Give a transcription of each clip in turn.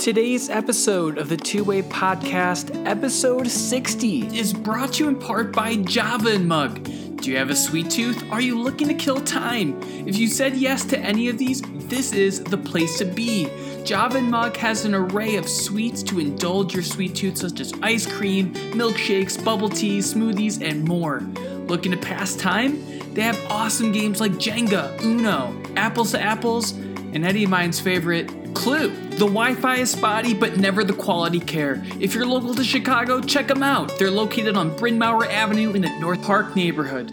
Today's episode of the Two-Way Podcast, episode 60, is brought to you in part by Java & Mug. Do you have a sweet tooth? Are you looking to kill time? If you said yes to any of these, this is the place to be. Java & Mug has an array of sweets to indulge your sweet tooth, such as ice cream, milkshakes, bubble teas, smoothies, and more. Looking to pass time? They have awesome games like Jenga, Uno, Apples to Apples, and Eddie of mine's favorite, Clue. The Wi-Fi is spotty, but never the quality care. If you're local to Chicago, check them out. They're located on Bryn Mawr Avenue in the North Park neighborhood.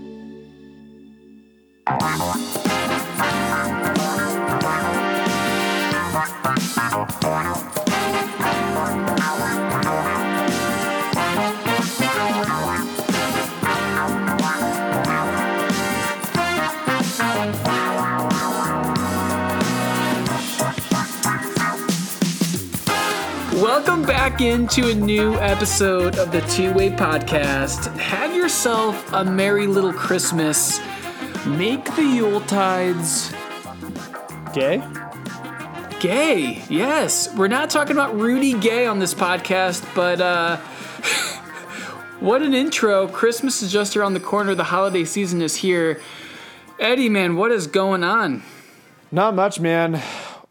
Welcome back into a new episode of the Two-Way Podcast. Have yourself a merry little Christmas. Make the Yoletides... Gay? Gay, yes. We're not talking about Rudy Gay on this podcast, but what an intro. Christmas is just around the corner. The holiday season is here. Eddie, man, what is going on? Not much, man.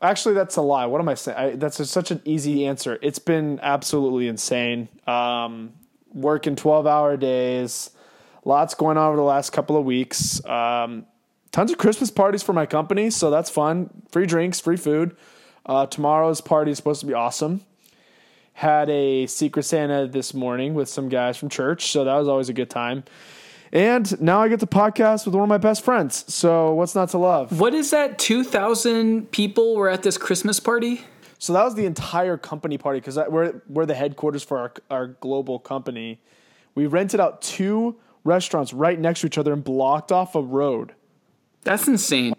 Actually, that's a lie. What am I saying? That's such an easy answer. It's been absolutely insane. Working 12-hour days. Lots going on over the last couple of weeks. Tons of Christmas parties for my company, so that's fun. Free drinks, free food. Tomorrow's party is supposed to be awesome. Had a Secret Santa this morning with some guys from church, so that was always a good time. And now I get to podcast with one of my best friends. So what's not to love? What is that? 2,000 people were at this Christmas party? So that was the entire company party because we're the headquarters for our global company. We rented out two restaurants right next to each other and blocked off a road. That's insane.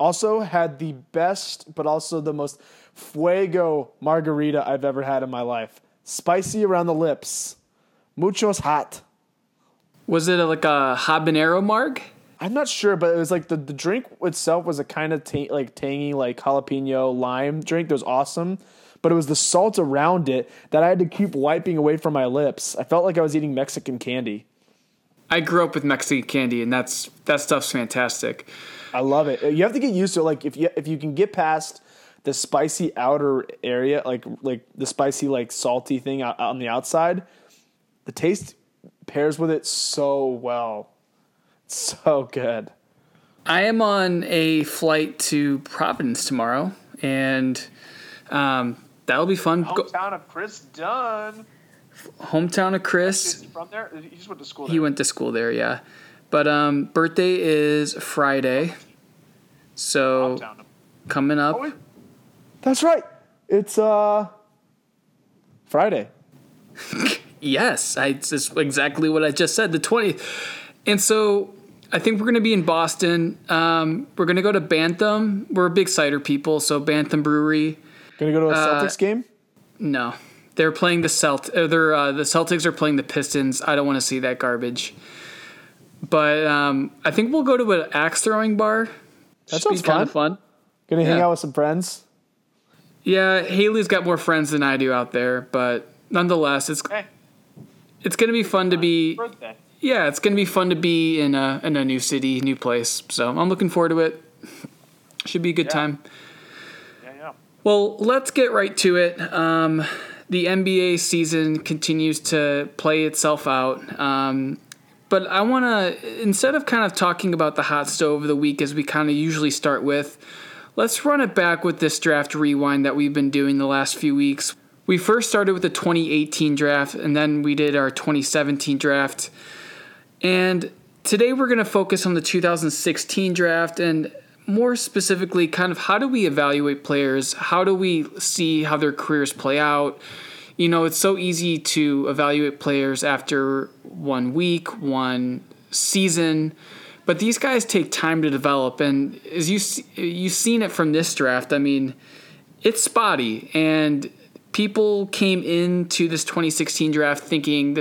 Also had the best but also the most fuego margarita I've ever had in my life. Spicy around the lips. Muchos hot. Was it like a habanero marg? I'm not sure, but it was like the drink itself was a kind of tangy, like jalapeno lime drink. That was awesome, but it was the salt around it that I had to keep wiping away from my lips. I felt like I was eating Mexican candy. I grew up with Mexican candy, and that stuff's fantastic. I love it. You have to get used to it. Like if you can get past the spicy outer area, like the spicy like salty thing out on the outside, the taste pairs with it so well. So good. I am on a flight to Providence tomorrow, and that'll be fun. Hometown of Kris Dunn. Hometown of Kris. He's from there? He just went to school there. He went to school there, yeah. But birthday is Friday, so coming up. Oh, that's right. It's Friday. Yes, it's exactly what I just said, the 20th. And so I think we're going to be in Boston. We're going to go to Bantam. We're big cider people, so Bantam Brewery. Going to go to a Celtics game? No. They're playing the the Celtics are playing the Pistons. I don't want to see that garbage. But I think we'll go to an axe throwing bar. That sounds kind of fun. Going to hang out with some friends? Yeah, Haley's got more friends than I do out there, but nonetheless, it's... Hey. It's going to be fun to be birthday. Yeah, it's going to be fun to be in a new city, new place. So I'm looking forward to it. Should be a good time. Yeah. Well, let's get right to it. The NBA season continues to play itself out. But I want to, instead of kind of talking about the hot stove of the week as we kind of usually start with, let's run it back with this draft rewind that we've been doing the last few weeks. We first started with the 2018 draft, and then we did our 2017 draft. And today we're going to focus on the 2016 draft, and more specifically, kind of how do we evaluate players? How do we see how their careers play out? You know, it's so easy to evaluate players after 1 week, one season, but these guys take time to develop. And as you've seen it from this draft, I mean, it's spotty, and people came into this 2016 draft thinking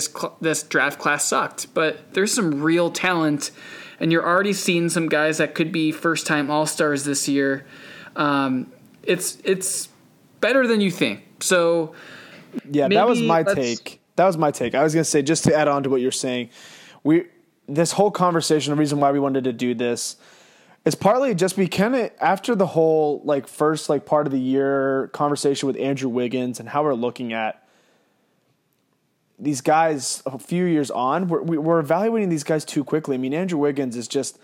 this draft class sucked, but there's some real talent, and you're already seeing some guys that could be first-time All-Stars this year. It's better than you think. So yeah, that was my take. That was my take. I was going to say, just to add on to what you're saying, this whole conversation, the reason why we wanted to do this is partly just we kind of, after the whole first part of the year conversation with Andrew Wiggins and how we're looking at these guys a few years on, we're evaluating these guys too quickly. I mean, Andrew Wiggins is just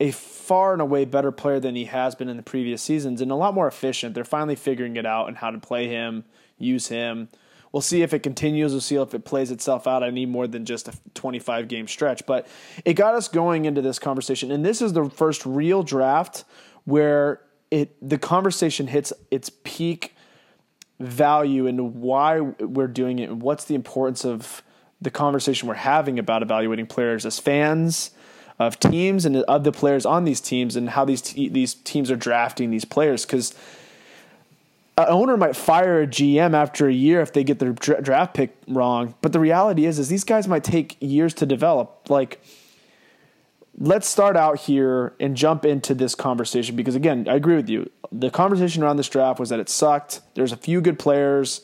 a far and away better player than he has been in the previous seasons and a lot more efficient. They're finally figuring it out and how to play him, use him. We'll see if it continues. We'll see if it plays itself out. I need more than just a 25-game stretch. But it got us going into this conversation. And this is the first real draft where the conversation hits its peak value and why we're doing it and what's the importance of the conversation we're having about evaluating players as fans of teams and of the players on these teams and how these teams are drafting these players. Because an owner might fire a GM after a year if they get their draft pick wrong. But the reality is these guys might take years to develop. Let's start out here and jump into this conversation because, again, I agree with you. The conversation around this draft was that it sucked. There's a few good players.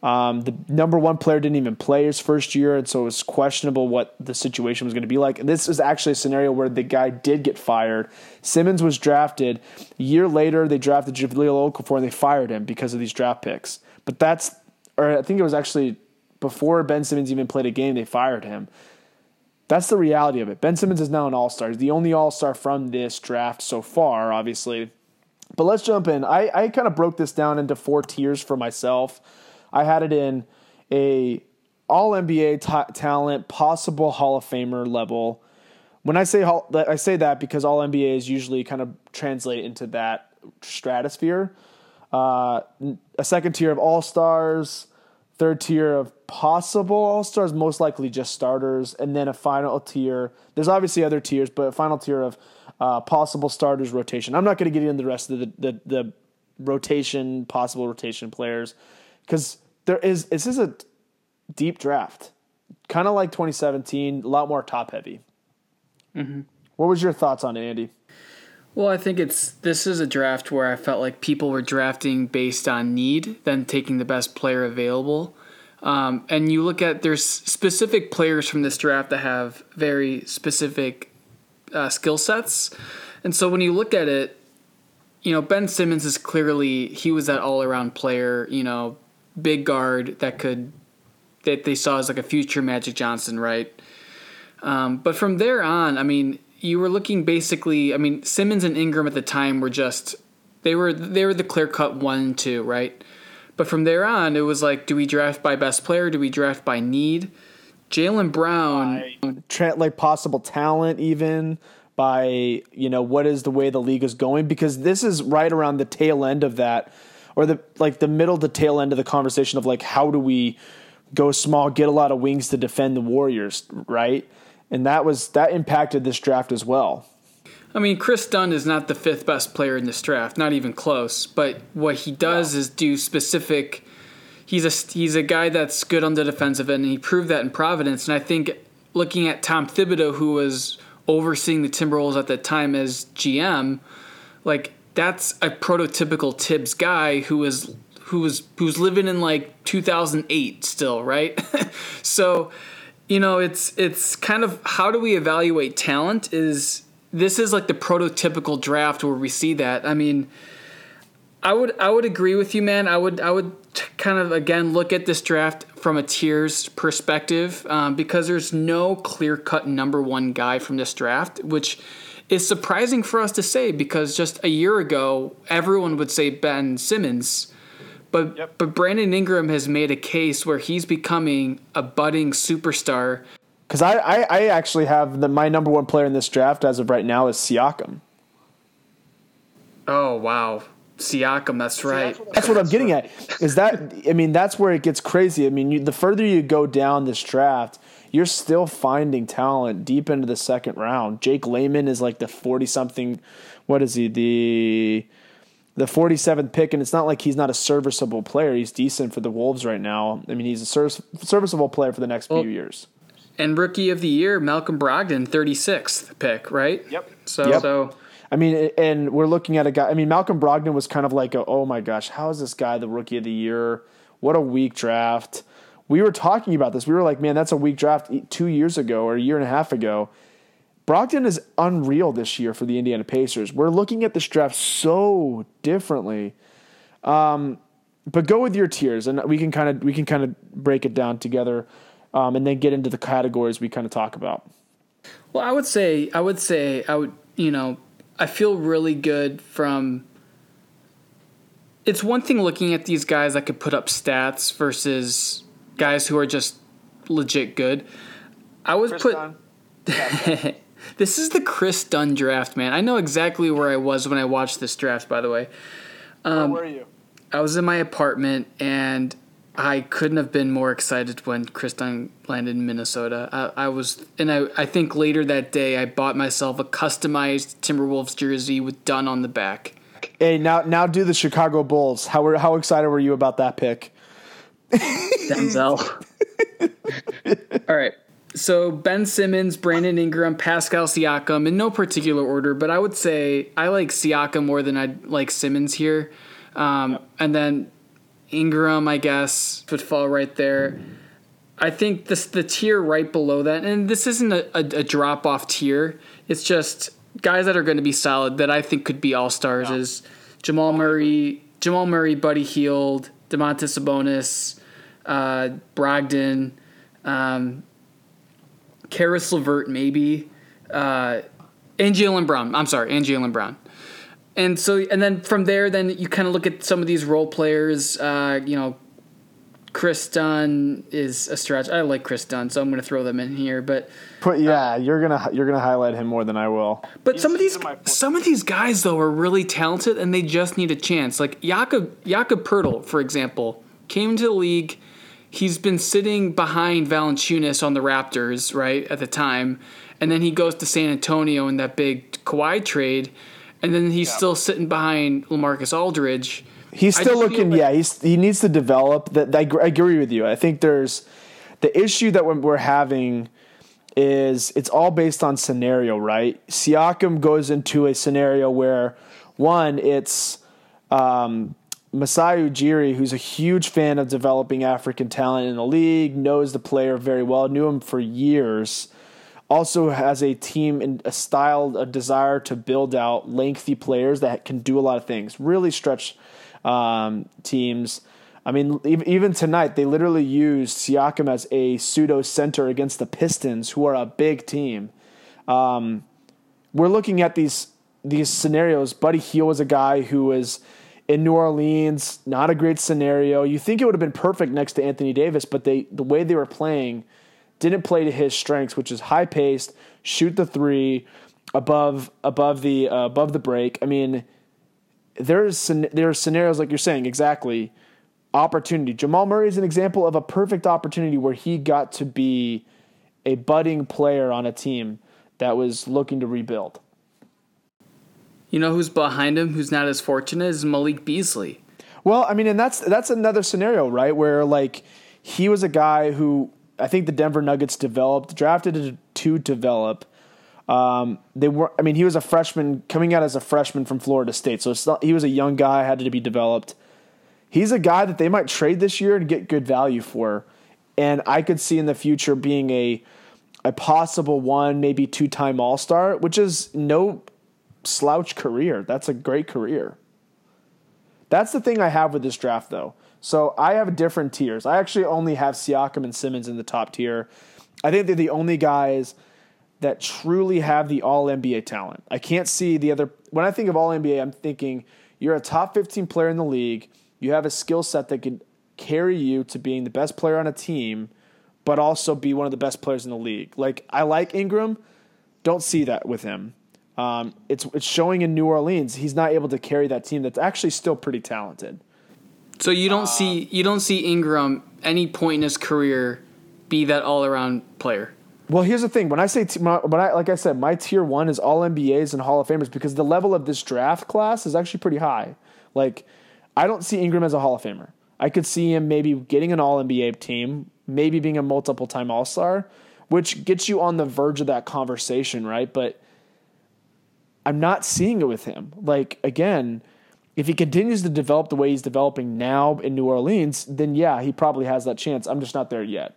The number one player didn't even play his first year, and so it was questionable what the situation was going to be like. And this is actually a scenario where the guy did get fired. Simmons was drafted. A year later, they drafted Jahlil Okafor, and they fired him because of these draft picks. But I think it was actually before Ben Simmons even played a game, they fired him. That's the reality of it. Ben Simmons is now an all-star. He's the only all-star from this draft so far, obviously. But let's jump in. I kind of broke this down into four tiers for myself. I had it in a all-NBA talent, possible Hall of Famer level. When I say that because all NBAs usually kind of translate into that stratosphere. A second tier of all-stars, third tier of possible all-stars, most likely just starters, and then a final tier. There's obviously other tiers, but a final tier of possible starters rotation. I'm not going to get into the rest of the rotation, possible rotation players. Because this is a deep draft, kind of like 2017, a lot more top-heavy. Mm-hmm. What was your thoughts on it, Andy? Well, I think this is a draft where I felt like people were drafting based on need, then taking the best player available. And you look at, there's specific players from this draft that have very specific skill sets. And so when you look at it, you know, Ben Simmons is clearly, he was that all-around player, you know, big guard that they saw as like a future Magic Johnson, right? But from there on, I mean, you were looking basically, I mean, Simmons and Ingram at the time were just, they were the clear-cut 1 and 2, right? But from there on, it was like, do we draft by best player? Do we draft by need? Jalen Brown. By possible talent even. By, you know, what is the way the league is going? Because this is right around the tail end of that, or the middle to tail end of the conversation of how do we go small, get a lot of wings to defend the Warriors, right? And that impacted this draft as well. I mean, Kris Dunn is not the 5th best player in this draft, not even close. But what he does is do specific. He's a guy that's good on the defensive end, and he proved that in Providence. And I think looking at Tom Thibodeau, who was overseeing the Timberwolves at that time as GM, that's a prototypical Tibbs guy who's living in 2008 still, right? So, you know, it's kind of how do we evaluate talent is this is the prototypical draft where we see that. I mean, I would agree with you, man. I would kind of again look at this draft from a tiers perspective because there's no clear-cut number one guy from this draft, which is surprising for us to say because just a year ago everyone would say Ben Simmons, but Brandon Ingram has made a case where he's becoming a budding superstar. Because I actually have my number one player in this draft as of right now is Siakam. Oh wow. Siakam, that's right. That's what I'm getting at. Is that? I mean, that's where it gets crazy. I mean, the further you go down this draft, you're still finding talent deep into the second round. Jake Layman is the 40-something. What is he? The 47th pick, and it's not like he's not a serviceable player. He's decent for the Wolves right now. I mean, he's a serviceable player for the next few years. And Rookie of the Year, Malcolm Brogdon, 36th pick, right? Yep. So. I mean, and we're looking at a guy. I mean, Malcolm Brogdon was kind of oh my gosh, how is this guy the Rookie of the Year? What a weak draft. We were talking about this. We were like, man, that's a weak draft 2 years ago or a year and a half ago. Brogdon is unreal this year for the Indiana Pacers. We're looking at this draft so differently. But go with your tiers, and we can kind of break it down together, and then get into the categories we kind of talk about. Well, I would say, you know, I feel really good from. It's one thing looking at these guys that could put up stats versus guys who are just legit good. This is the Kris Dunn draft, man. I know exactly where I was when I watched this draft, by the way. Where were you? I was in my apartment, and I couldn't have been more excited when Kris Dunn landed in Minnesota. I think later that day I bought myself a customized Timberwolves jersey with Dunn on the back. Hey, now do the Chicago Bulls. How excited were you about that pick? Denzel. All right. So Ben Simmons, Brandon Ingram, Pascal Siakam, in no particular order, but I would say I like Siakam more than I like Simmons here. And then Ingram, I guess, would fall right there. I think the tier right below that, and this isn't a drop-off tier. It's just guys that are going to be solid that I think could be all-stars is Jamal Murray, Buddy Hield, DeMontis Sabonis, Brogdon, Karis LeVert maybe, and Jalen Brown. I'm sorry, and Jalen Brown. And so, and then from there, then you kind of look at some of these role players. You know, Kris Dunn is a stretch. I like Kris Dunn, so I'm going to throw them in here. But you're gonna highlight him more than I will. But some of these guys though are really talented, and they just need a chance. Like Jakob Poeltl, for example, came into the league. He's been sitting behind Valanciunas on the Raptors, right at the time, and then he goes to San Antonio in that big Kawhi trade. And then he's still sitting behind LaMarcus Aldridge. He's still looking. Like, he needs to develop. That I agree with you. I think there's the issue that we're having is it's all based on scenario, right? Siakam goes into a scenario where one, it's Masai Ujiri, who's a huge fan of developing African talent in the league, knows the player very well, knew him for years. Also has a team and a style, a desire to build out lengthy players that can do a lot of things, really stretch teams. I mean, even tonight, they literally used Siakam as a pseudo center against the Pistons, who are a big team. We're looking at these scenarios. Buddy Hield was a guy who was in New Orleans, not a great scenario. You think it would have been perfect next to Anthony Davis, but the way they were playing didn't play to his strengths, which is high paced, shoot the three, above the break. I mean, there are scenarios like you're saying, exactly. Opportunity. Jamal Murray is an example of a perfect opportunity where he got to be a budding player on a team that was looking to rebuild. You know who's behind him, who's not as fortunate, is Malik Beasley. Well, I mean, and that's another scenario, right? Where like he was a guy who. I think the Denver Nuggets drafted to develop. He was a freshman coming out as a freshman from Florida State. So he was a young guy, had to be developed. He's a guy that they might trade this year and get good value for. And I could see in the future being a possible one, maybe two-time All-Star, which is no slouch career. That's a great career. That's the thing I have with this draft though. So I have different tiers. I actually only have Siakam and Simmons in the top tier. I think they're the only guys that truly have the all-NBA talent. I can't see the other. When I think of all-NBA, I'm thinking you're a top 15 player in the league. You have a skill set that can carry you to being the best player on a team, but also be one of the best players in the league. Like, I like Ingram. Don't see that with him. It's showing in New Orleans. He's not able to carry that team that's actually still pretty talented. So you don't see Ingram any point in his career be that all around player. Well, here's the thing: when I say like I said, my tier one is all NBAs and Hall of Famers because the level of this draft class is actually pretty high. Like, I don't see Ingram as a Hall of Famer. I could see him maybe getting an all NBA team, maybe being a multiple time All Star, which gets you on the verge of that conversation, right? But I'm not seeing it with him. Like again. If he continues to develop the way he's developing now in New Orleans, then yeah, he probably has that chance. I'm just not there yet.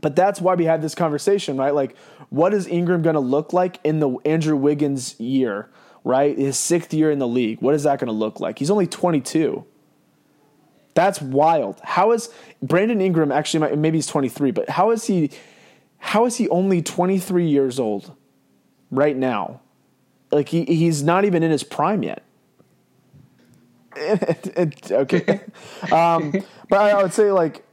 But that's why we had this conversation, right? Like, what is Ingram going to look like in the Andrew Wiggins year, right? His sixth year in the league. What is that going to look like? He's only 22. That's wild. How is Brandon Ingram actually, maybe he's 23, but how is he only 23 years old right now? Like, he's not even in his prime yet. Okay. But I would say, like,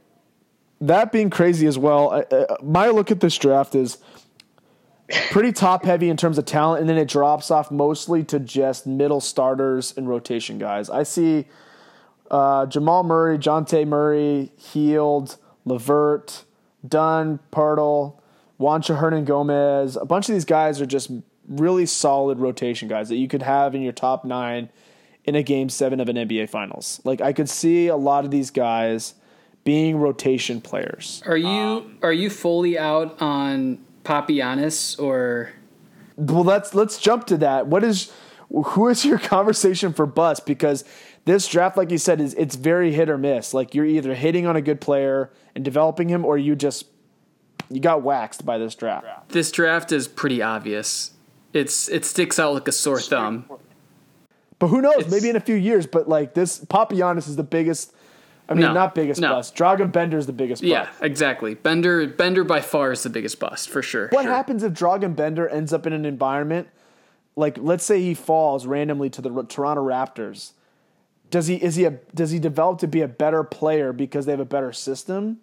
that being crazy as well, my look at this draft is pretty top-heavy in terms of talent, and then it drops off mostly to just middle starters and rotation guys. I see Jamal Murray, Jonte Murray, Heald, LeVert, Dunn, Pirtle, Juancho Hernan-Gomez. A bunch of these guys are just really solid rotation guys that you could have in your top nine in a game seven of an NBA Finals. Like, I could see a lot of these guys being rotation players. Are you fully out on Papianis or? Well, let's jump to that. Who is your conversation for bust? Because this draft, like you said, it's very hit or miss. Like, you're either hitting on a good player and developing him, or you got waxed by this draft. This draft is pretty obvious. It sticks out like a sore thumb. But who knows? Maybe in a few years. But like this, Papianis is the biggest. I mean, not biggest bust. Dragan Bender is the biggest bust. Yeah, exactly. Bender by far is the biggest bust for sure. What happens if Dragan Bender ends up in an environment like, let's say he falls randomly to the Toronto Raptors? Does he develop to be a better player because they have a better system?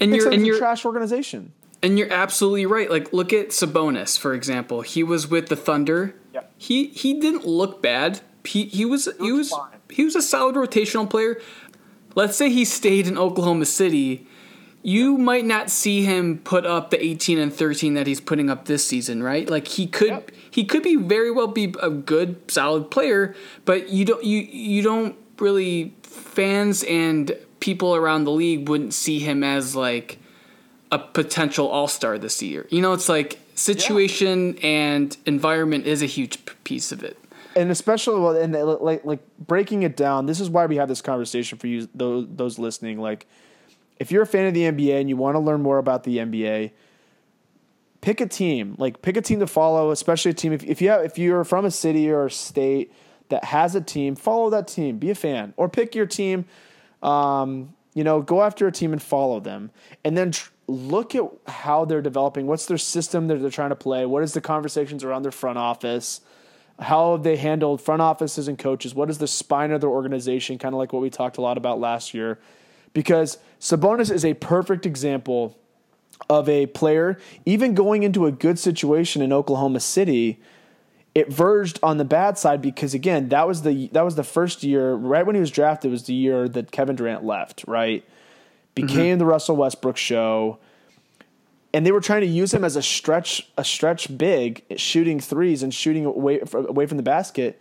And you're a trash organization. And you're absolutely right. Like, look at Sabonis, for example. He was with the Thunder. Yep. He didn't look bad. He was a solid rotational player. Let's say he stayed in Oklahoma City. You might not see him put up the 18 and 13 that he's putting up this season, right? Like, he could be very well be a good, solid player, but you don't really, fans and people around the league wouldn't see him as like a potential all-star this year. You know, it's like situation and environment is a huge piece of it. And especially, and like breaking it down, this is why we have this conversation for you, those listening. Like, if you're a fan of the NBA and you want to learn more about the NBA, pick a team to follow, especially a team. If you're from a city or a state that has a team, follow that team, be a fan, or pick your team. Go after a team and follow them, and then look at how they're developing. What's their system that they're trying to play? What is the conversations around their front office? How have they handled front offices and coaches? What is the spine of their organization? Kind of like what we talked a lot about last year. Because Sabonis is a perfect example of a player, even going into a good situation in Oklahoma City, it verged on the bad side because, again, that was the first year, right when he was drafted, was the year that Kevin Durant left, right? Became the Russell Westbrook show. And they were trying to use him as a stretch big, shooting threes and shooting away from the basket,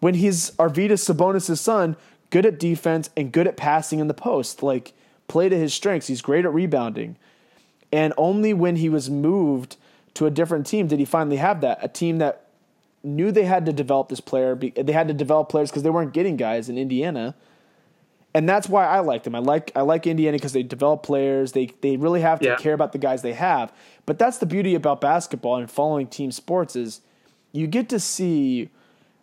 when he's Arvydas Sabonis' son, good at defense and good at passing in the post. Like, play to his strengths. He's great at rebounding. And only when he was moved to a different team did he finally have that. A team that knew they had to develop this player. They had to develop players because they weren't getting guys in Indiana. And that's why I liked them. I like Indiana because they develop players. They really have to care about the guys they have. But that's the beauty about basketball and following team sports is you get to see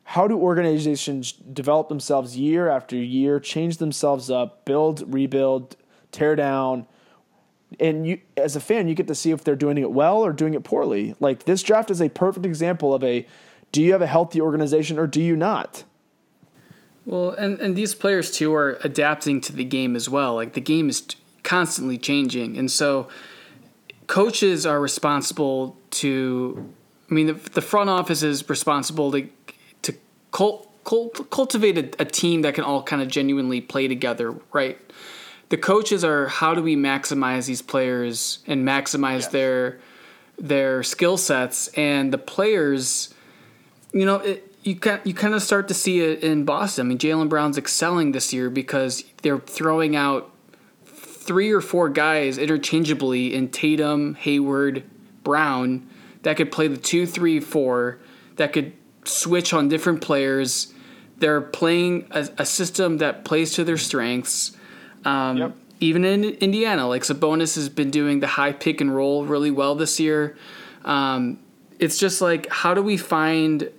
how do organizations develop themselves year after year, change themselves up, build, rebuild, tear down. And you, as a fan, you get to see if they're doing it well or doing it poorly. Like, this draft is a perfect example of do you have a healthy organization or do you not? Well, and these players, too, are adapting to the game as well. Like, the game is constantly changing. And so coaches are responsible the front office is responsible to cultivate a team that can all kind of genuinely play together, right? The coaches are, how do we maximize these players and maximize their skill sets? And the players, you know, you kind of start to see it in Boston. I mean, Jalen Brown's excelling this year because they're throwing out 3 or 4 guys interchangeably in Tatum, Hayward, Brown that could play the 2, 3, 4, that could switch on different players. They're playing a system that plays to their strengths. Yep. Even in Indiana, like Sabonis has been doing the high pick and roll really well this year. It's just like, how do we find,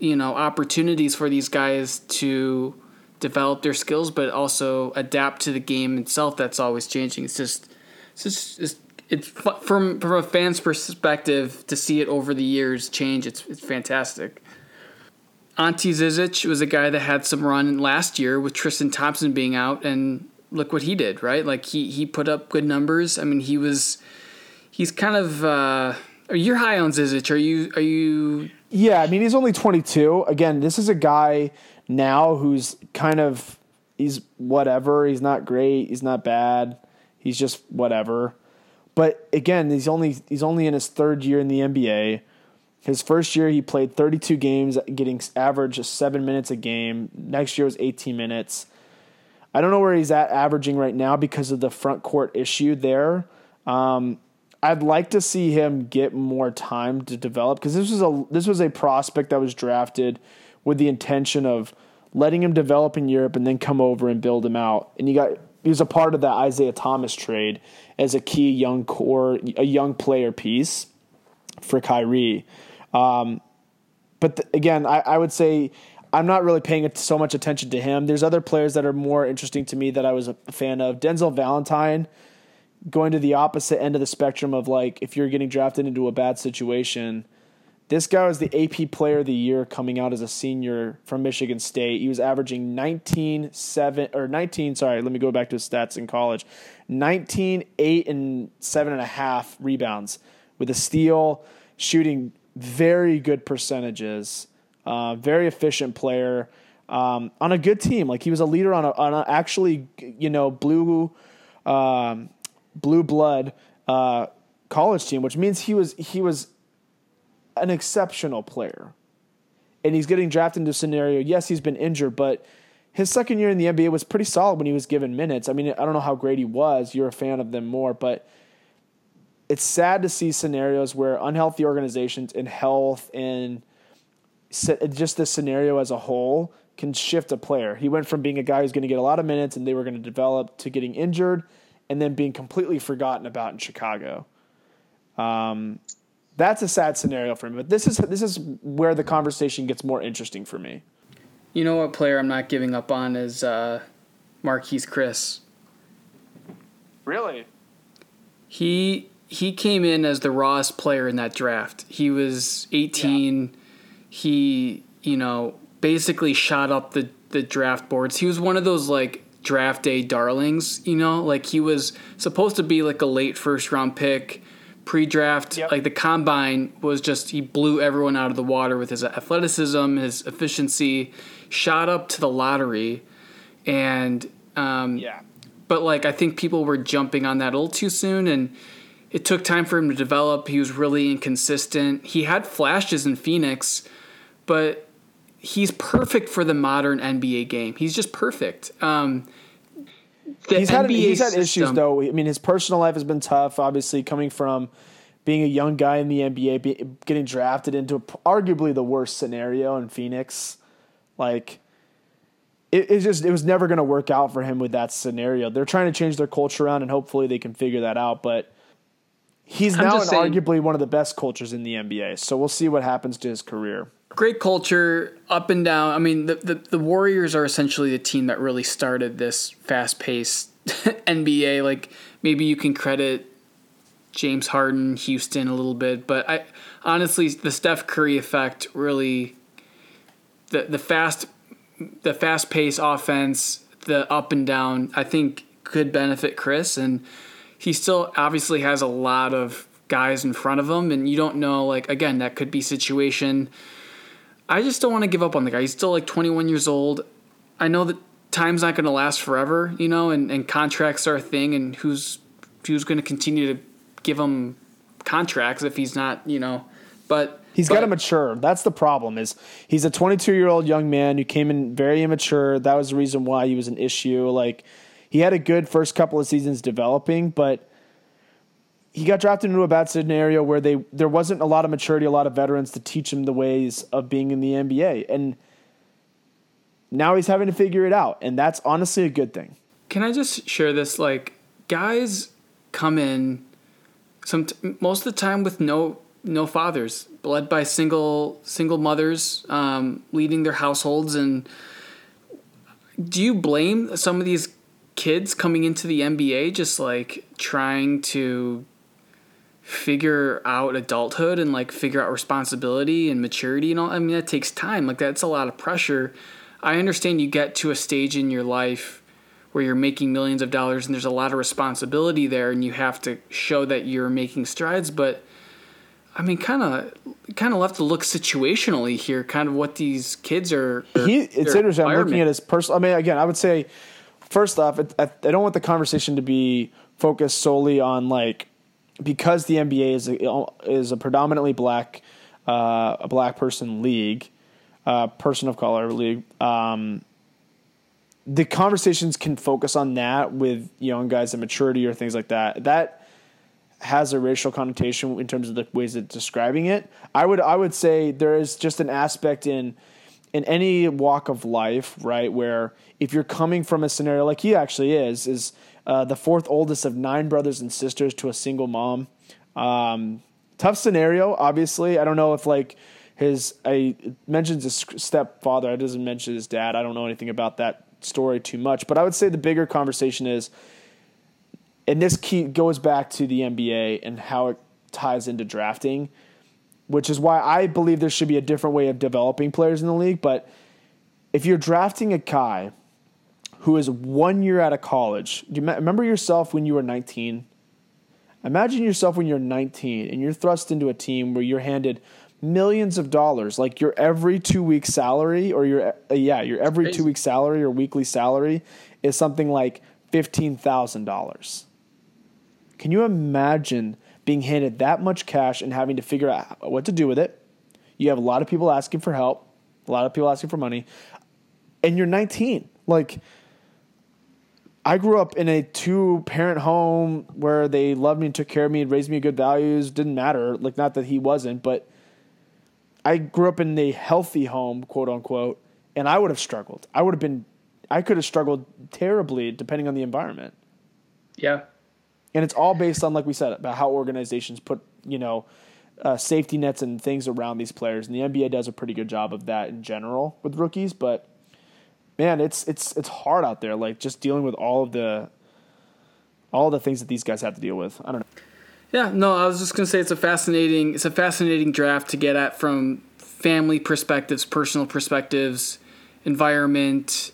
you know, opportunities for these guys to develop their skills, but also adapt to the game itself that's always changing? It's from a fan's perspective to see it over the years change. It's fantastic. Ante Zizic was a guy that had some run last year with Tristan Thompson being out, and look what he did, right? Like he put up good numbers. I mean, he's kind of you're high on Zizic. Are you? Yeah, I mean, he's only 22. Again, this is a guy now who's kind of, he's whatever. He's not great. He's not bad. He's just whatever. But again, he's only in his third year in the NBA. His first year, he played 32 games, getting average 7 minutes a game. Next year was 18 minutes. I don't know where he's at averaging right now because of the front court issue there. I'd like to see him get more time to develop, because this was a prospect that was drafted with the intention of letting him develop in Europe and then come over and build him out. And he was a part of that Isaiah Thomas trade as a key young player piece for Kyrie. But again, I would say I'm not really paying so much attention to him. There's other players that are more interesting to me that I was a fan of. Denzel Valentine, going to the opposite end of the spectrum of, like, if you're getting drafted into a bad situation. This guy was the AP Player of the Year coming out as a senior from Michigan State. He was averaging 19, 8, and 7.5 rebounds with a steal, shooting very good percentages, very efficient player on a good team. Like, he was a leader on a actually, you know, blue blood college team, which means he was an exceptional player, and he's getting drafted into a scenario. Yes, he's been injured, but his second year in the NBA was pretty solid when he was given minutes. I mean, I don't know how great he was. You're a fan of them more, but it's sad to see scenarios where unhealthy organizations and health and just the scenario as a whole can shift a player. He went from being a guy who's going to get a lot of minutes and they were going to develop to getting injured and then being completely forgotten about in Chicago. That's a sad scenario for me, but this is where the conversation gets more interesting for me. You know what player I'm not giving up on is Marquise Chriss. Really? He came in as the rawest player in that draft. He was 18. Yeah. He, you know, basically shot up the draft boards. He was one of those, like, draft day darlings, you know? Like, he was supposed to be, like, a late first-round pick. Pre-draft, yep. Like the combine was just, he blew everyone out of the water with his athleticism, his efficiency, shot up to the lottery. And, but like, I think people were jumping on that a little too soon, and it took time for him to develop. He was really inconsistent. He had flashes in Phoenix, but he's perfect for the modern NBA game. He's just perfect. He's had issues, though. I mean, his personal life has been tough, obviously, coming from being a young guy in the NBA, getting drafted into arguably the worst scenario in Phoenix. Like, it was never going to work out for him with that scenario. They're trying to change their culture around, and hopefully they can figure that out. But he's now arguably one of the best cultures in the NBA, so we'll see what happens to his career. Great culture, up and down. I mean, the Warriors are essentially the team that really started this fast-paced NBA. Like, maybe you can credit James Harden, Houston a little bit, but I honestly, the Steph Curry effect really, the fast-paced offense, the up and down, I think could benefit Chris, and he still obviously has a lot of guys in front of him, and you don't know, like, again, that could be situation. I just don't want to give up on the guy. He's still like 21 years old. I know that time's not going to last forever, you know, and contracts are a thing, and who's going to continue to give him contracts if he's not, you know, but he's got to mature. That's the problem, is he's a 22-year-old young man who came in very immature. That was the reason why he was an issue. Like, he had a good first couple of seasons developing, but he got drafted into a bad scenario where there wasn't a lot of maturity, a lot of veterans to teach him the ways of being in the NBA. And Now he's having to figure it out, and that's honestly a good thing. Can I just share this? Like, guys come in most of the time with no fathers, led by single mothers leading their households. And do you blame some of these kids coming into the NBA just like trying to figure out adulthood and like figure out responsibility and maturity and all? I mean, that takes time. Like, that's a lot of pressure. I understand you get to a stage in your life where you're making millions of dollars and there's a lot of responsibility there and you have to show that you're making strides. But I mean, kind of left to look situationally here, kind of what these kids are. It's interesting. I'm looking at his personal. I mean, again, I would say, first off, I don't want the conversation to be focused solely on, like, because the NBA is a predominantly black person league, person of color league. The conversations can focus on that with young guys and maturity or things like that. That has a racial connotation in terms of the ways of describing it. I would say there is just an aspect in any walk of life, right, where if you're coming from a scenario like he actually is the fourth oldest of 9 brothers and sisters to a single mom. Tough scenario, obviously. I don't know if like it mentions his stepfather. It doesn't mention his dad. I don't know anything about that story too much, but I would say the bigger conversation is, and this key goes back to the NBA and how it ties into drafting, which is why I believe there should be a different way of developing players in the league. But if you're drafting a guy who is 1 year out of college, do you remember yourself when you were 19? Imagine yourself when you're 19 and you're thrust into a team where you're handed millions of dollars, like your every 2 week salary or your every 2 week salary or weekly salary is something like $15,000. Can you imagine being handed that much cash and having to figure out what to do with it? You have a lot of people asking for help, a lot of people asking for money, and you're 19. Like, I grew up in a 2-parent home where they loved me and took care of me and raised me good values. Didn't matter. Like, not that he wasn't, but I grew up in a healthy home, quote unquote, and I would have struggled. I could have struggled terribly depending on the environment. Yeah. And it's all based on, like we said, about how organizations put, safety nets and things around these players. And the NBA does a pretty good job of that in general with rookies. But, man, it's hard out there, like, just dealing with all the things that these guys have to deal with. I don't know. Yeah, no, I was just going to say it's a fascinating draft to get at from family perspectives, personal perspectives, environment,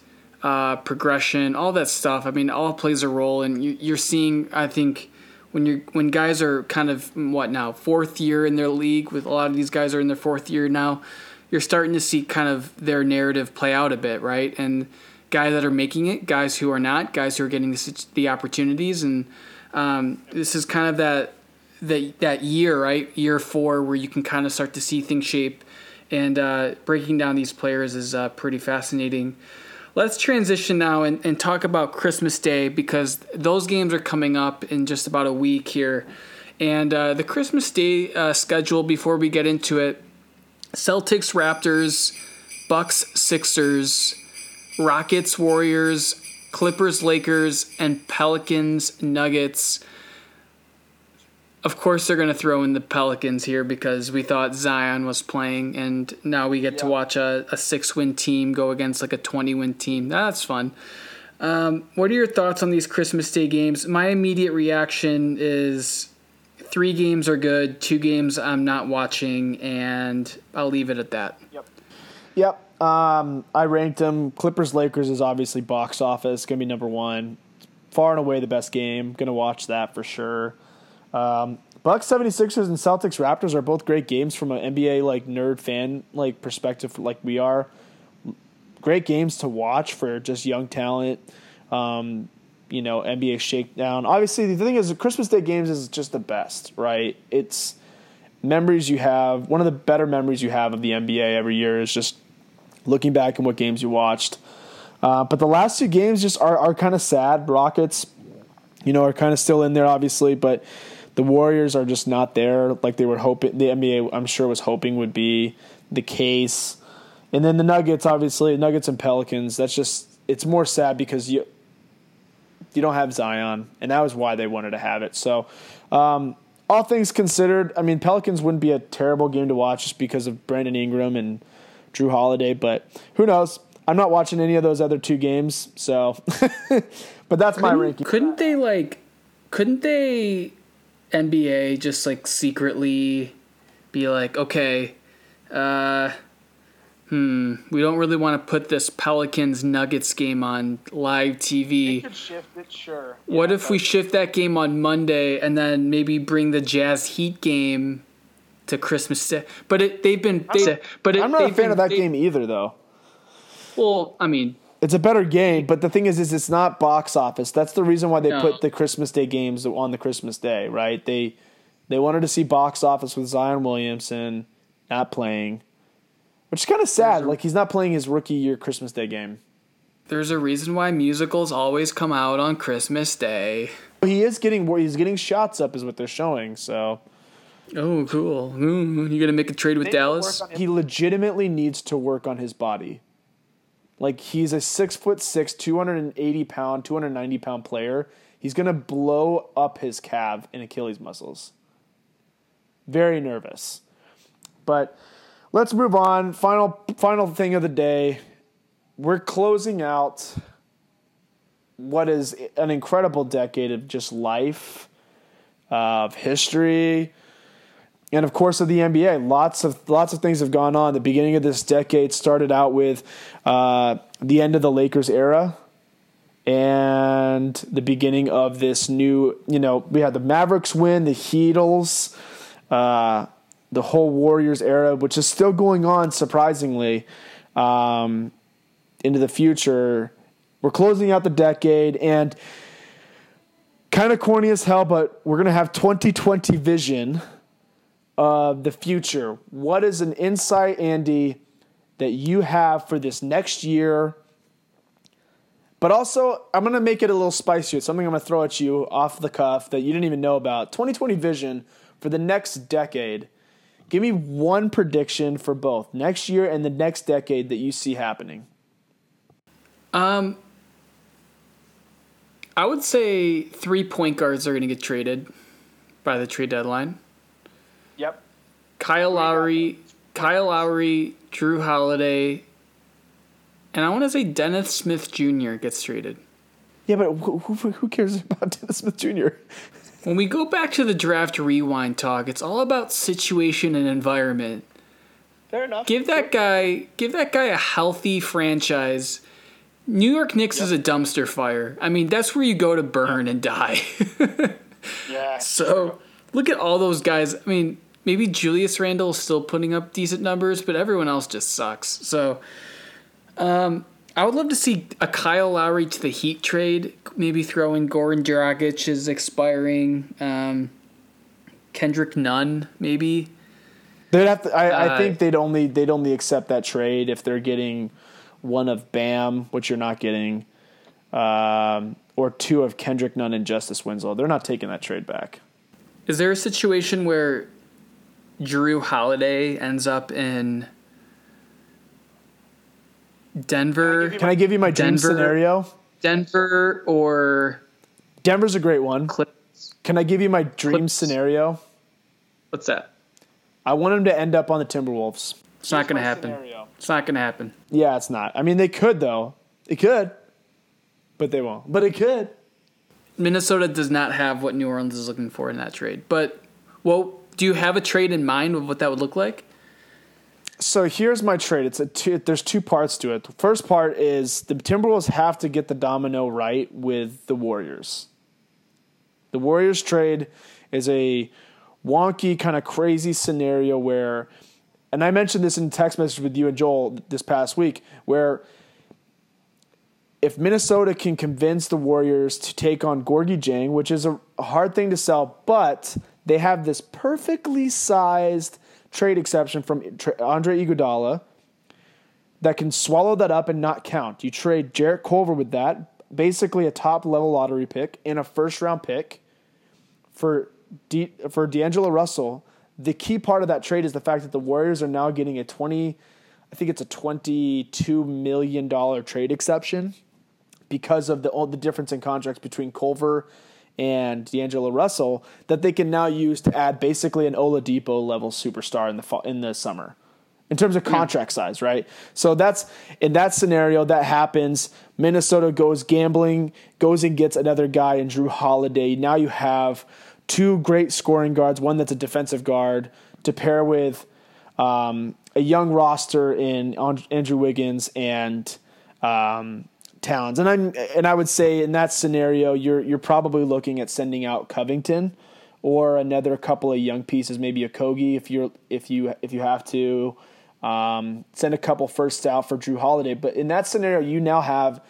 progression, all that stuff. I mean, all plays a role, and you're seeing, I think, when guys are kind of, what now, fourth year in their league, with a lot of these guys are in their fourth year now, you're starting to see kind of their narrative play out a bit, right? And guys that are making it, guys who are not, guys who are getting the opportunities, and this is kind of that year, right? Year 4, where you can kind of start to see things shape, and breaking down these players is pretty fascinating. Let's transition now and talk about Christmas Day, because those games are coming up in just about a week here. And the Christmas Day schedule, before we get into it: Celtics, Raptors, Bucks, Sixers, Rockets, Warriors, Clippers, Lakers, and Pelicans, Nuggets. Of course, they're going to throw in the Pelicans here because we thought Zion was playing, and now we get to watch a 6-win team go against like a 20-win team. That's fun. What are your thoughts on these Christmas Day games? My immediate reaction is 3 games are good, 2 games I'm not watching, and I'll leave it at that. Yep. I ranked them. Clippers Lakers is obviously box office, going to be number one. Far and away the best game. Going to watch that for sure. Bucks 76ers and Celtics Raptors are both great games from an NBA like nerd fan like perspective, like we are. Great games to watch for just young talent. NBA shakedown. Obviously, the thing is, the Christmas Day games is just the best, right? It's memories you have. One of the better memories you have of the NBA every year is just looking back on what games you watched. But the last 2 games just are kind of sad. Rockets, are kind of still in there, obviously, but the Warriors are just not there like they were hoping. The NBA, I'm sure, was hoping would be the case. And then the Nuggets, obviously, Nuggets and Pelicans. That's just, it's more sad because you don't have Zion, and that was why they wanted to have it. So, all things considered, I mean, Pelicans wouldn't be a terrible game to watch just because of Brandon Ingram and Jrue Holiday, but who knows? I'm not watching any of those other two games, so. But that's my ranking. Couldn't they NBA just like secretly be like, okay, we don't really want to put this Pelicans-Nuggets game on live TV. You could shift it, sure. What if we shift that game on Monday and then maybe bring the Jazz-Heat game to Christmas? But I'm not a fan of that game either, though. Well, I mean, it's a better game, but the thing is it's not box office. That's the reason why they put the Christmas Day games on the Christmas Day, right? They wanted to see box office with Zion Williamson not playing. Which is kind of sad. Like, he's not playing his rookie year Christmas Day game. There's a reason why musicals always come out on Christmas Day. He's getting shots up, is what they're showing. So, oh, cool. You're gonna make a trade with Dallas? He legitimately needs to work on his body. Like, he's a 6'6", 280-pound, 290-pound player. He's gonna blow up his calf and Achilles muscles. Very nervous, but. Let's move on. Final thing of the day. We're closing out what is an incredible decade of just life, of history, and of course of the NBA. Lots of things have gone on. The beginning of this decade started out with the end of the Lakers era and the beginning of this new. You know, we had the Mavericks win, the Heatles. The whole Warriors era, which is still going on, surprisingly, into the future. We're closing out the decade, and kind of corny as hell, but we're going to have 2020 vision of the future. What is an insight, Andy, that you have for this next year? But also, I'm going to make it a little spicier. It's something I'm going to throw at you off the cuff that you didn't even know about. 2020 vision for the next decade. Give me one prediction for both next year and the next decade that you see happening. I would say 3 point guards are going to get traded by the trade deadline. Yep. Kyle Lowry, Jrue Holiday, and I want to say Dennis Smith Jr. gets traded. Yeah, but who cares about Dennis Smith Jr.? When we go back to the draft rewind talk, it's all about situation and environment. Fair enough. Give that guy a healthy franchise. New York Knicks is a dumpster fire. I mean, that's where you go to burn and die. Yeah. So look at all those guys. I mean, maybe Julius Randle is still putting up decent numbers, but everyone else just sucks. So I would love to see a Kyle Lowry to the Heat trade, maybe throw in Goran Dragic is expiring, Kendrick Nunn maybe. They'd have to, I think they'd only accept that trade if they're getting one of Bam, which you're not getting, or two of Kendrick Nunn and Justice Winslow. They're not taking that trade back. Is there a situation where Jrue Holiday ends up in Denver? Can I give you my dream scenario? Denver's a great one. Clips. Can I give you my dream scenario? What's that? I want him to end up on the Timberwolves. It's not going to happen. It's not going to happen. Yeah, it's not. I mean, they could, though. It could. But they won't. But it could. Minnesota does not have what New Orleans is looking for in that trade. But, well, do you have a trade in mind of what that would look like? So here's my trade. There's two parts to it. The first part is the Timberwolves have to get the domino right with the Warriors. The Warriors trade is a wonky, kind of crazy scenario where, and I mentioned this in text message with you and Joel this past week, where if Minnesota can convince the Warriors to take on Gorgie Jang, which is a hard thing to sell, but they have this perfectly sized trade exception from Andre Iguodala that can swallow that up and not count. You trade Jarrett Culver with that, basically a top-level lottery pick and a first-round pick for D'Angelo Russell. The key part of that trade is the fact that the Warriors are now getting a 20, I think it's a $22 million trade exception because of the difference in contracts between Culver and D'Angelo Russell that they can now use to add basically an Oladipo level superstar in the fall, in the summer, in terms of contract size, right? So that's in that scenario that happens. Minnesota goes gambling, goes and gets another guy in Jrue Holiday. Now you have two great scoring guards, one that's a defensive guard to pair with a young roster in Andrew Wiggins and Towns. And I would say in that scenario, you're probably looking at sending out Covington or another couple of young pieces, maybe a Kogi if you have to send a couple firsts out for Jrue Holiday. But in that scenario, you now have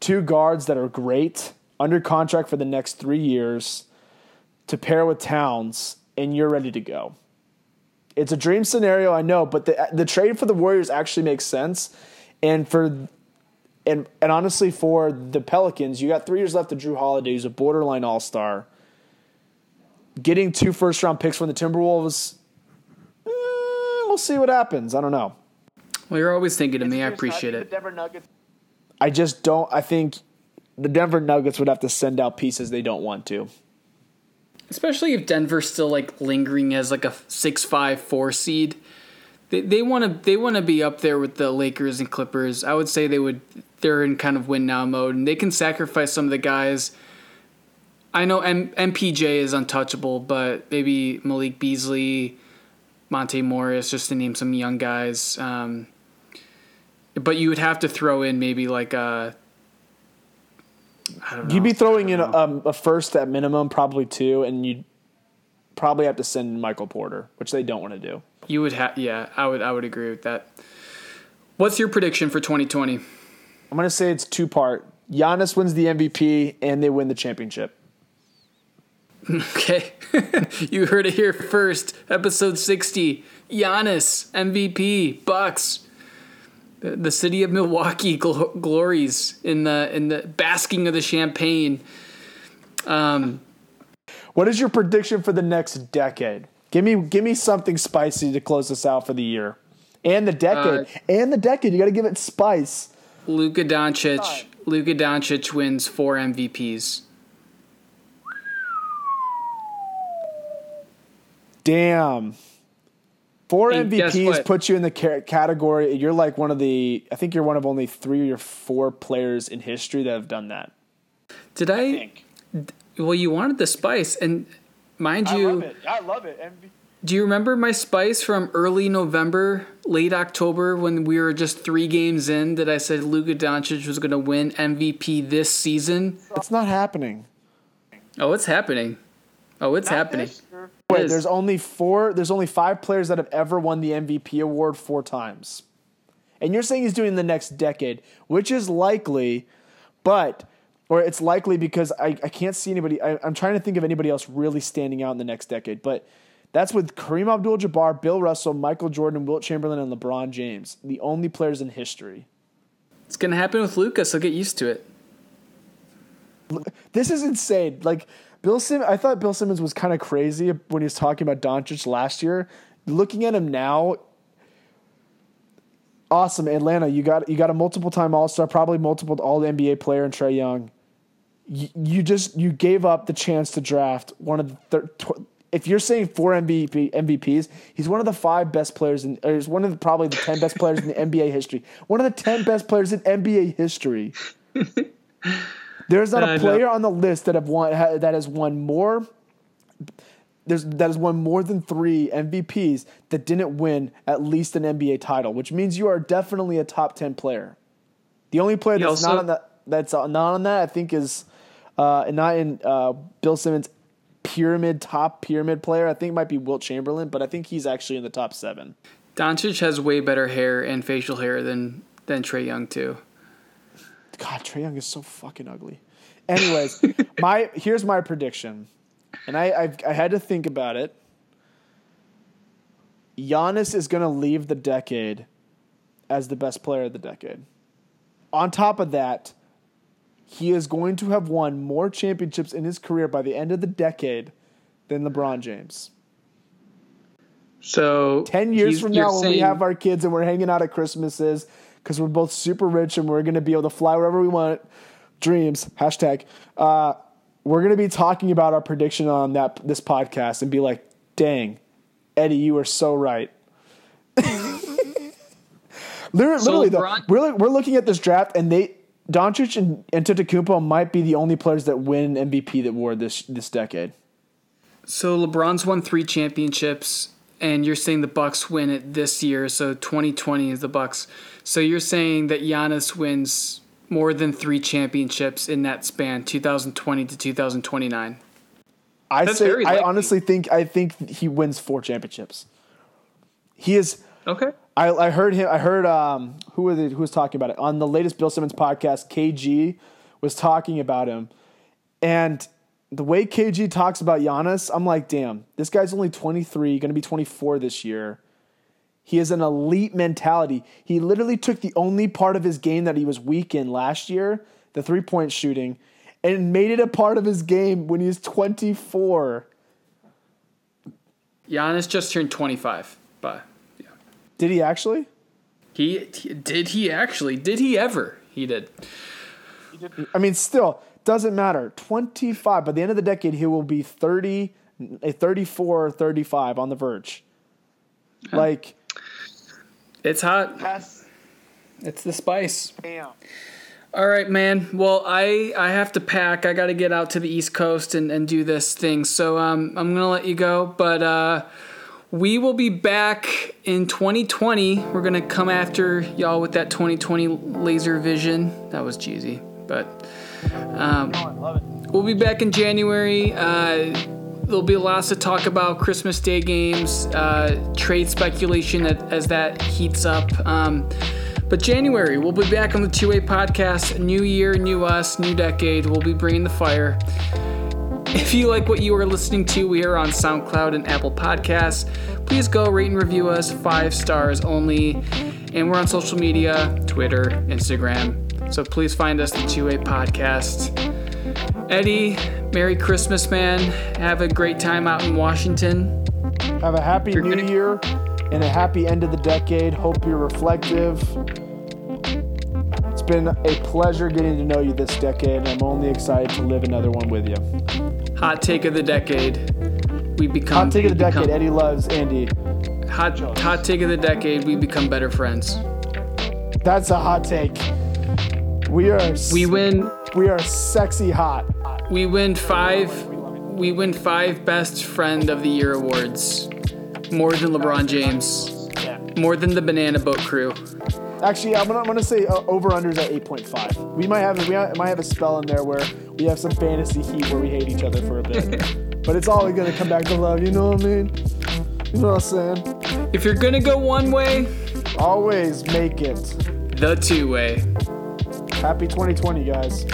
two guards that are great under contract for the next 3 years to pair with Towns, and you're ready to go. It's a dream scenario, I know, but the trade for the Warriors actually makes sense. And and honestly, for the Pelicans, you got 3 years left to Jrue Holiday, who's a borderline all-star. Getting 2 first-round picks from the Timberwolves, we'll see what happens. I don't know. Well, you're always thinking of me. I appreciate it. I think the Denver Nuggets would have to send out pieces they don't want to. Especially if Denver's still lingering as a 6-5-4 seed, they want to be up there with the Lakers and Clippers. I would say they're in kind of win now mode, and they can sacrifice some of the guys. I know MPJ is untouchable, but maybe Malik Beasley, Monte Morris, just to name some young guys. But you would have to throw in maybe You'd be throwing in a first at minimum, probably 2, and you'd probably have to send Michael Porter, which they don't want to do. You would have, I would agree with that. What's your prediction for 2020? I'm going to say it's 2-part. Giannis wins the MVP, and they win the championship. Okay. You heard it here first. Episode 60, Giannis, MVP, Bucks. The city of Milwaukee glories in the basking of the champagne. What is your prediction for the next decade? Give me something spicy to close this out for the year and the decade. You got to give it spice. Luka Doncic wins 4 MVPs. Damn. 4 MVPs put you in the category. You're I think you're one of only 3 or 4 players in history that have done that. Well, you wanted the spice, and I love it. Do you remember my spice from early November, late October, when we were just 3 games in, that I said Luka Doncic was going to win MVP this season? It's not happening. Oh, it's happening. Wait, there's only 5 players that have ever won the MVP award 4 times. And you're saying he's doing the next decade, which is likely, or it's likely because I can't see anybody. I'm trying to think of anybody else really standing out in the next decade, but that's with Kareem Abdul-Jabbar, Bill Russell, Michael Jordan, Wilt Chamberlain, and LeBron James, the only players in history. It's going to happen with Luka, so get used to it. This is insane. I thought Bill Simmons was kind of crazy when he was talking about Doncic last year. Looking at him now, awesome. Atlanta, you got a multiple-time All-Star, probably multiple All-NBA player in Trae Young. You gave up the chance to draft one of the if you're saying 4 MVPs, he's one of the 5 best players or he's one of probably the 10 best players in the NBA history. One of the 10 best players in NBA history. There's not a player on the list that has won more than 3 MVPs that didn't win at least an NBA title, which means you are definitely a top 10 player. The only player that's not on that, I think, is Bill Simmons' top pyramid player. I think it might be Wilt Chamberlain, but I think he's actually in the top 7. Doncic has way better hair and facial hair than Trae Young too. God, Trae Young is so fucking ugly. Anyways, here's my prediction. And I had to think about it. Giannis is going to leave the decade as the best player of the decade. On top of that, he is going to have won more championships in his career by the end of the decade than LeBron James. So 10 years from now, when we have our kids and we're hanging out at Christmases because we're both super rich and we're going to be able to fly wherever we want, dreams, hashtag, we're going to be talking about our prediction on that this podcast and be like, dang, Eddie, you are so right. Literally, though, we're looking at this draft, and Doncic and Antetokounmpo might be the only players that win MVP that wore this decade. So LeBron's won 3 championships, and you're saying the Bucks win it this year. So 2020 is the Bucks. So you're saying that Giannis wins more than 3 championships in that span, 2020 to 2029. I honestly think he wins 4 championships. He is okay. I heard him. I heard who was talking about it on the latest Bill Simmons podcast. KG was talking about him, and the way KG talks about Giannis, I'm like, damn, this guy's only 23, going to be 24 this year. He has an elite mentality. He literally took the only part of his game that he was weak in last year, the 3-point shooting, and made it a part of his game when he's 24. Giannis just turned 25, but. Did he actually? Did he ever? He did. I mean, still, doesn't matter. 25. By the end of the decade, he will be 30, 34, 35 on the verge. Yeah. Like, it's hot. Yes. It's the spice. Damn. All right, man. Well, I have to pack. I got to get out to the East Coast and do this thing. So I'm going to let you go, but we will be back in 2020. We're going to come after y'all with that 2020 laser vision. That was cheesy, but we'll be back in January. There'll be lots to talk about, Christmas Day games, trade speculation as that heats up. But January, we'll be back on the Two-Way Podcast. New year, new us, new decade. We'll be bringing the fire. If you like what you are listening to, we are on SoundCloud and Apple Podcasts. Please go rate and review us, 5 stars only. And we're on social media, Twitter, Instagram. So please find us, the Two-Way Podcast. Eddie, Merry Christmas, man. Have a great time out in Washington. Have a happy new year and a happy end of the decade. Hope you're reflective. It's been a pleasure getting to know you this decade, and I'm only excited to live another one with you. Hot take of the decade. Hot take of the decade. Eddie loves Andy. Hot take of the decade. We become better friends. That's a hot take. We win. We are sexy hot. We win 5 Best Friend of the Year awards. More than LeBron James. Yeah. More than the Banana Boat Crew. Actually, I'm gonna say over/unders at 8.5. We might have a spell in there where we have some fantasy heat where we hate each other for a bit, but it's always gonna come back to love. You know what I mean? You know what I'm saying? If you're gonna go one way, always make it the two-way. Happy 2020, guys.